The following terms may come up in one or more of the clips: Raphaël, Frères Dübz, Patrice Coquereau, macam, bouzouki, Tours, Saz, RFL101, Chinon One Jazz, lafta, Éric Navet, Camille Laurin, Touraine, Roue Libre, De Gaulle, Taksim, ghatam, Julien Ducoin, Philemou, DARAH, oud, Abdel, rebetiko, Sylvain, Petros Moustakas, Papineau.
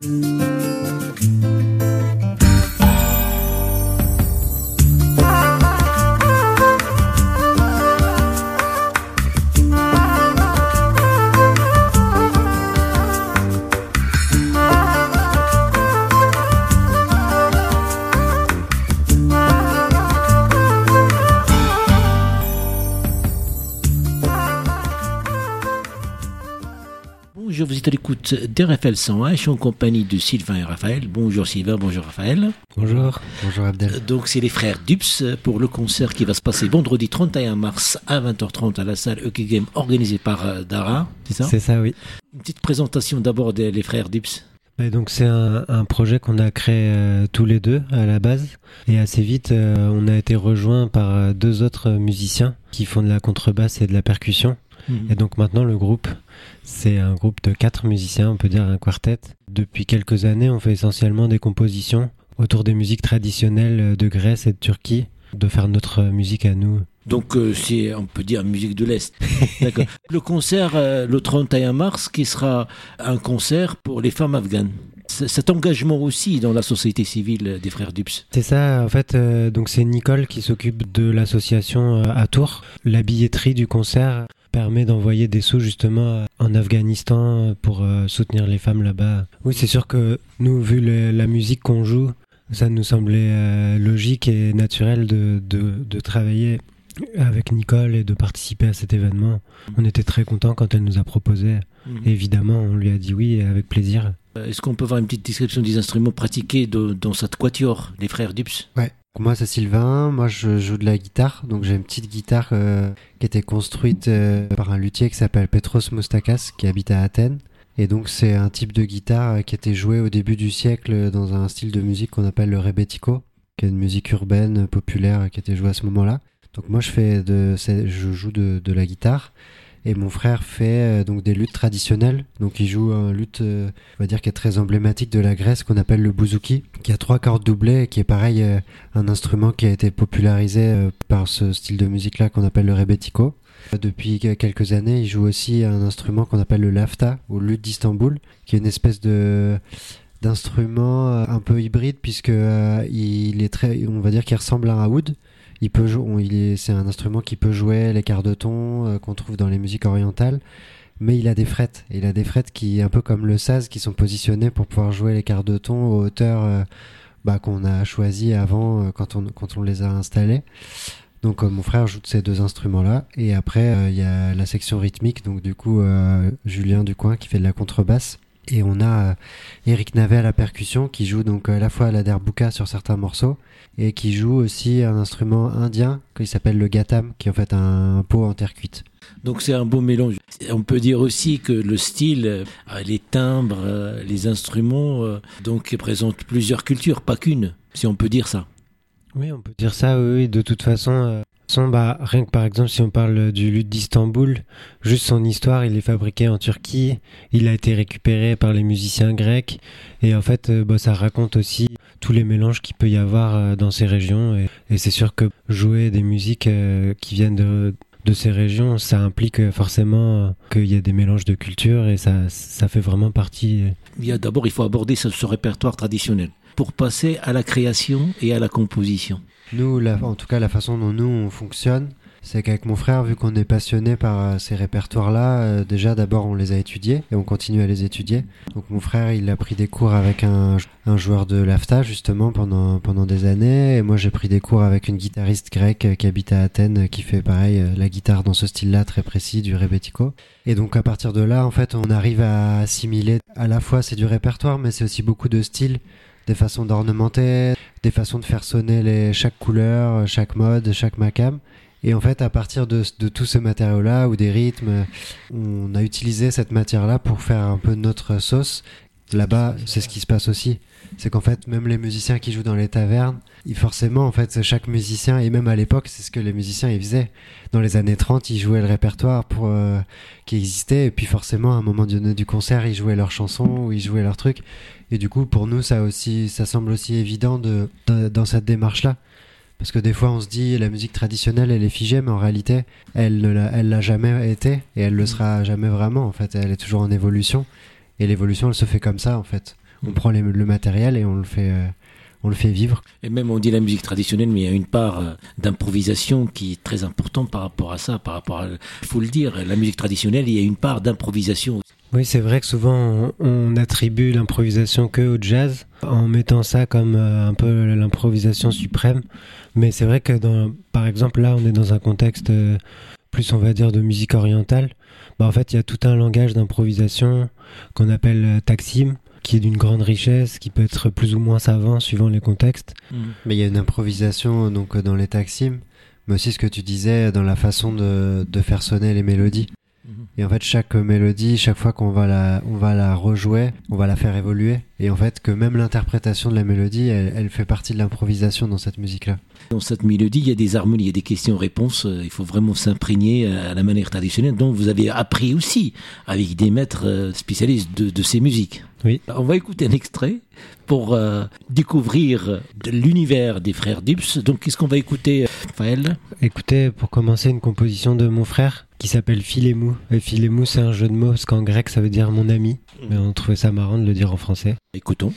Vous êtes à l'écoute d'RFL101, je suis en compagnie de Sylvain et Raphaël. Bonjour Sylvain, bonjour Raphaël. Bonjour, bonjour Abdel. Donc c'est les frères Dübz pour le concert qui va se passer vendredi 31 mars à 20h30 à la salle Ockeghem organisée par DARAH, c'est ça ? C'est ça, oui. Une petite présentation d'abord des frères Dübz. Et donc c'est un projet qu'on a créé tous les deux à la base et assez vite on a été rejoints par deux autres musiciens qui font de la contrebasse et de la percussion. Et donc maintenant le groupe, c'est un groupe de 4 musiciens, on peut dire un quartet. Depuis quelques années, on fait essentiellement des compositions autour des musiques traditionnelles de Grèce et de Turquie, de faire notre musique à nous. Donc c'est, on peut dire, musique de l'Est. D'accord. Le concert, le 31 mars, qui sera un concert pour les femmes afghanes. Cet engagement aussi dans la société civile des frères Dübz. C'est ça, en fait, donc c'est Nicole qui s'occupe de l'association à Tours. La billetterie du concert permet d'envoyer des sous justement en Afghanistan pour soutenir les femmes là-bas. Oui, c'est sûr que nous, vu la musique qu'on joue, ça nous semblait logique et naturel de travailler avec Nicole et de participer à cet événement. On était très contents quand elle nous a proposé. Et évidemment, on lui a dit oui, avec plaisir. Est-ce qu'on peut voir une petite description des instruments pratiqués dans cette quatuor, les frères Dübz ? Ouais. Moi c'est Sylvain, moi je joue de la guitare, donc j'ai une petite guitare qui était construite par un luthier qui s'appelle Petros Moustakas, qui habite à Athènes. Et donc c'est un type de guitare qui était joué au début du siècle dans un style de musique qu'on appelle le rebetiko, qui est une musique urbaine, populaire, qui était jouée à ce moment-là. Donc moi je joue de la guitare. Et mon frère fait donc des luttes traditionnelles, donc il joue un luth, on va dire, qui est très emblématique de la Grèce, qu'on appelle le bouzouki, qui a 3 cordes doublées, et qui est pareil, un instrument qui a été popularisé par ce style de musique-là qu'on appelle le rebetiko. Depuis quelques années, il joue aussi un instrument qu'on appelle le lafta, ou luth d'Istanbul, qui est une espèce d'instrument un peu hybride, puisque il est très, on va dire qu'il ressemble à un oud. C'est un instrument qui peut jouer les quarts de ton qu'on trouve dans les musiques orientales, mais il a des frettes. Il a des frettes qui, un peu comme le Saz, qui sont positionnées pour pouvoir jouer les quarts de ton aux hauteurs qu'on a choisies avant quand on les a installées. Donc mon frère joue de ces deux instruments-là. Et après, il y a la section rythmique, donc du coup, Julien Ducoin qui fait de la contrebasse. Et on a Éric Navet à la percussion qui joue donc à la fois à la derbouka sur certains morceaux et qui joue aussi un instrument indien qui s'appelle le ghatam, qui est en fait un pot en terre cuite. Donc c'est un beau mélange. On peut dire aussi que le style, les timbres, les instruments, donc présentent plusieurs cultures, pas qu'une, si on peut dire ça. Oui, on peut dire ça, oui, de toute façon. Rien que par exemple si on parle du luth d'Istanbul, juste son histoire, il est fabriqué en Turquie, il a été récupéré par les musiciens grecs et en fait ça raconte aussi tous les mélanges qu'il peut y avoir dans ces régions et c'est sûr que jouer des musiques qui viennent de ces régions, ça implique forcément qu'il y a des mélanges de cultures et ça fait vraiment partie. D'abord il faut aborder ce répertoire traditionnel pour passer à la création et à la composition. Nous, en tout cas, la façon dont nous, on fonctionne, c'est qu'avec mon frère, vu qu'on est passionné par ces répertoires-là, déjà, d'abord, on les a étudiés et on continue à les étudier. Donc, mon frère, il a pris des cours avec un joueur de lafta, justement, pendant des années. Et moi, j'ai pris des cours avec une guitariste grecque qui habite à Athènes, qui fait, pareil, la guitare dans ce style-là, très précis, du rebetiko. Et donc, à partir de là, en fait, on arrive à assimiler à la fois, c'est du répertoire, mais c'est aussi beaucoup de styles, des façons d'ornementer, des façons de faire sonner chaque couleur, chaque mode, chaque macam. Et en fait, à partir de tout ce matériau-là, ou des rythmes, on a utilisé cette matière-là pour faire un peu notre sauce. Là-bas, c'est ce qui se passe aussi. C'est qu'en fait, même les musiciens qui jouent dans les tavernes, forcément, en fait, chaque musicien, et même à l'époque, c'est ce que les musiciens ils faisaient. Dans les années 30, ils jouaient le répertoire qui existait, et puis forcément, à un moment donné du concert, ils jouaient leurs chansons ou ils jouaient leurs trucs. Et du coup, pour nous, ça semble aussi évident dans cette démarche-là. Parce que des fois, on se dit la musique traditionnelle, elle est figée, mais en réalité, elle l'a jamais été, et elle le sera jamais vraiment, en fait. Elle est toujours en évolution. Et l'évolution, elle se fait comme ça, en fait. on prend le matériel et on le fait vivre. Et même on dit la musique traditionnelle, mais il y a une part d'improvisation qui est très importante par rapport à ça, par rapport à, faut le dire, la musique traditionnelle, il y a une part d'improvisation. Oui, c'est vrai que souvent on attribue l'improvisation que au jazz, en mettant ça comme un peu l'improvisation suprême. Mais c'est vrai que, par exemple, là, on est dans un contexte plus, on va dire, de musique orientale. Bah, en fait, il y a tout un langage d'improvisation qu'on appelle Taksim, qui est d'une grande richesse, qui peut être plus ou moins savant suivant les contextes. Mais il y a une improvisation donc dans les Taksim, mais aussi ce que tu disais dans la façon de faire sonner les mélodies. Et en fait, chaque mélodie, chaque fois qu'on va la rejouer, on va la faire évoluer. Et en fait, que même l'interprétation de la mélodie, elle fait partie de l'improvisation dans cette musique-là. Dans cette mélodie, il y a des harmonies, il y a des questions-réponses. Il faut vraiment s'imprégner à la manière traditionnelle, dont vous avez appris aussi avec des maîtres spécialistes de ces musiques. Oui. On va écouter un extrait pour découvrir l'univers des frères Dübz. Donc, qu'est-ce qu'on va écouter, Raphaël ? Écoutez, pour commencer, une composition de mon frère qui s'appelle Philemou. Et Philemou, c'est un jeu de mots, parce qu'en grec, ça veut dire « mon ami ». Mais on trouvait ça marrant de le dire en français. Écoutons.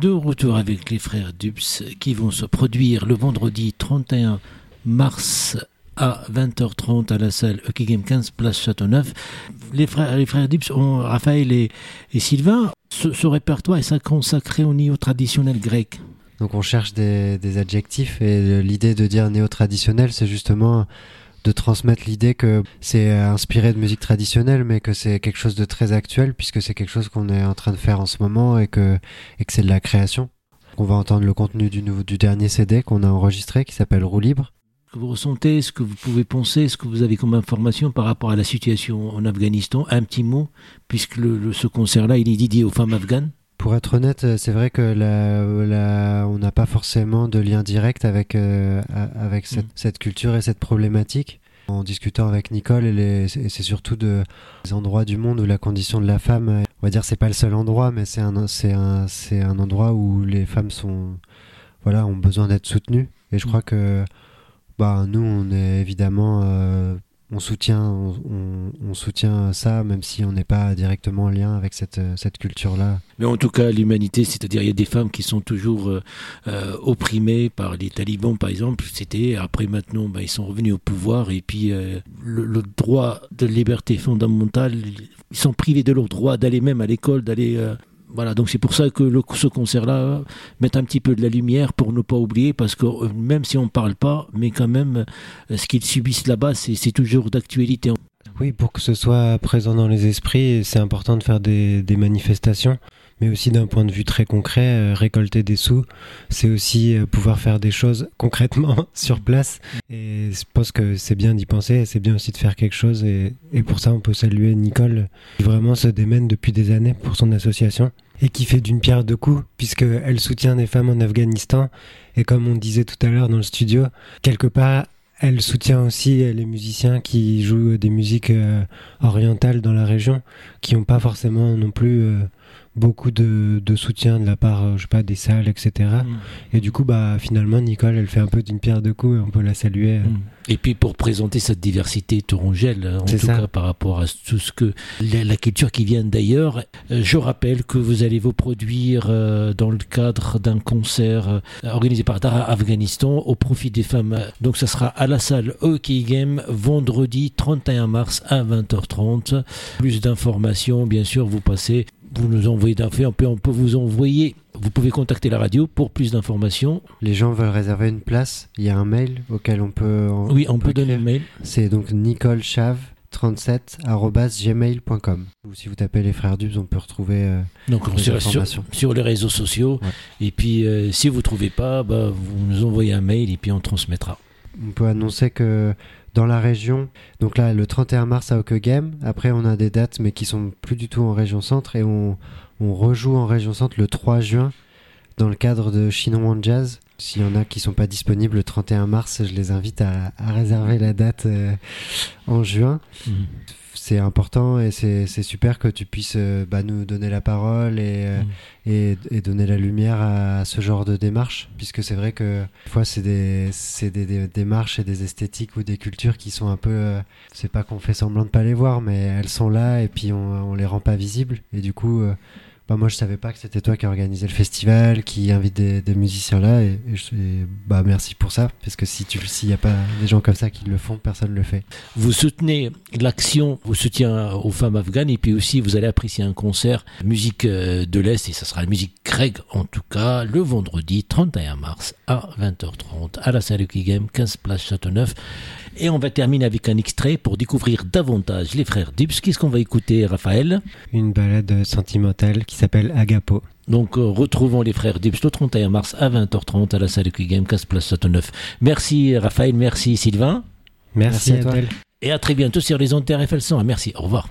De retour avec les frères Dübz qui vont se produire le vendredi 31 mars à 20h30 à la salle Ockeghem 15 place Châteauneuf. Les frères Dübz, Raphaël et Sylvain, ce répertoire est consacré au néo-traditionnel grec. Donc on cherche des adjectifs et l'idée de dire néo-traditionnel, c'est justement de transmettre l'idée que c'est inspiré de musique traditionnelle, mais que c'est quelque chose de très actuel, puisque c'est quelque chose qu'on est en train de faire en ce moment et que c'est de la création. On va entendre le contenu du dernier CD qu'on a enregistré, qui s'appelle Roue Libre. Ce que vous ressentez, ce que vous pouvez penser, ce que vous avez comme information par rapport à la situation en Afghanistan, un petit mot, puisque ce concert-là, il est dédié aux femmes afghanes. Pour être honnête, c'est vrai que on n'a pas forcément de lien direct avec cette culture et cette problématique. En discutant avec Nicole, c'est surtout des endroits du monde où la condition de la femme, on va dire c'est pas le seul endroit, mais c'est un endroit où les femmes ont besoin d'être soutenues. Et je crois que nous, on est évidemment... On soutient ça, même si on n'est pas directement en lien avec cette culture-là. Mais en tout cas, l'humanité, c'est-à-dire il y a des femmes qui sont toujours opprimées par les talibans, par exemple. C'était après maintenant, ils sont revenus au pouvoir et puis le droit de liberté fondamentale, ils sont privés de leur droit d'aller même à l'école, d'aller... donc c'est pour ça que ce concert-là met un petit peu de la lumière pour ne pas oublier, parce que même si on ne parle pas, mais quand même, ce qu'ils subissent là-bas, c'est toujours d'actualité. Oui, pour que ce soit présent dans les esprits, c'est important de faire des manifestations, mais aussi d'un point de vue très concret, récolter des sous, c'est aussi pouvoir faire des choses concrètement sur place. Et je pense que c'est bien d'y penser, et c'est bien aussi de faire quelque chose, et pour ça on peut saluer Nicole, qui vraiment se démène depuis des années pour son association, et qui fait d'une pierre deux coups, puisqu'elle soutient des femmes en Afghanistan, et comme on disait tout à l'heure dans le studio, quelque part, elle soutient aussi les musiciens qui jouent des musiques orientales dans la région, qui n'ont pas forcément non plus... beaucoup de soutien de la part des salles, etc. Et du coup finalement Nicole elle fait un peu d'une pierre deux coups et on peut la saluer. Et puis pour présenter cette diversité tourangelle en tout cas par rapport à tout ce que la culture qui vient d'ailleurs. Je rappelle que vous allez vous produire dans le cadre d'un concert organisé par DARAH Afghanistan au profit des femmes, donc ça sera à la salle Ockeghem vendredi 31 mars à 20h30. Plus d'informations bien sûr vous nous envoyez d'infos, on peut vous envoyer. Vous pouvez contacter la radio pour plus d'informations. Les gens veulent réserver une place. Il y a un mail auquel on peut. On peut donner le mail. C'est donc nicolechave37@gmail.com. Ou si vous tapez les Frères Dübz, on peut retrouver sur les réseaux sociaux. Ouais. Et puis si vous trouvez pas, vous nous envoyez un mail et puis on transmettra. On peut annoncer que dans la région, donc là le 31 mars à Ockeghem, après on a des dates mais qui sont plus du tout en région centre et on rejoue en région centre le 3 juin dans le cadre de Chinon One Jazz. S'il y en a qui sont pas disponibles le 31 mars, je les invite à réserver la date en juin. C'est important et c'est super que tu puisses nous donner la parole et donner la lumière à ce genre de démarche, puisque c'est vrai que des fois c'est des démarches et des esthétiques ou des cultures qui sont un peu c'est pas qu'on fait semblant de pas les voir, mais elles sont là et puis on les rend pas visibles et du coup moi je savais pas que c'était toi qui organisais le festival, qui invite des musiciens là et merci pour ça, parce que s'il y a pas des gens comme ça qui le font, personne le fait. Vous soutenez l'action, vous soutien aux femmes afghanes et puis aussi vous allez apprécier un concert musique de l'Est et ça sera la musique grecque en tout cas le vendredi 31 mars à 20h30 à la salle Ockeghem, 15 place Châteauneuf. Et on va terminer avec un extrait pour découvrir davantage les Frères Dübz. Qu'est-ce qu'on va écouter, Raphaël ? Une balade sentimentale qui s'appelle Agapo. Donc retrouvons les Frères Dübz le 31 mars à 20h30 à la salle Ockeghem, 15 place Châteauneuf. Merci Raphaël, merci Sylvain. Merci à toi. Et à très bientôt sur les ondes RFL101. Merci, au revoir.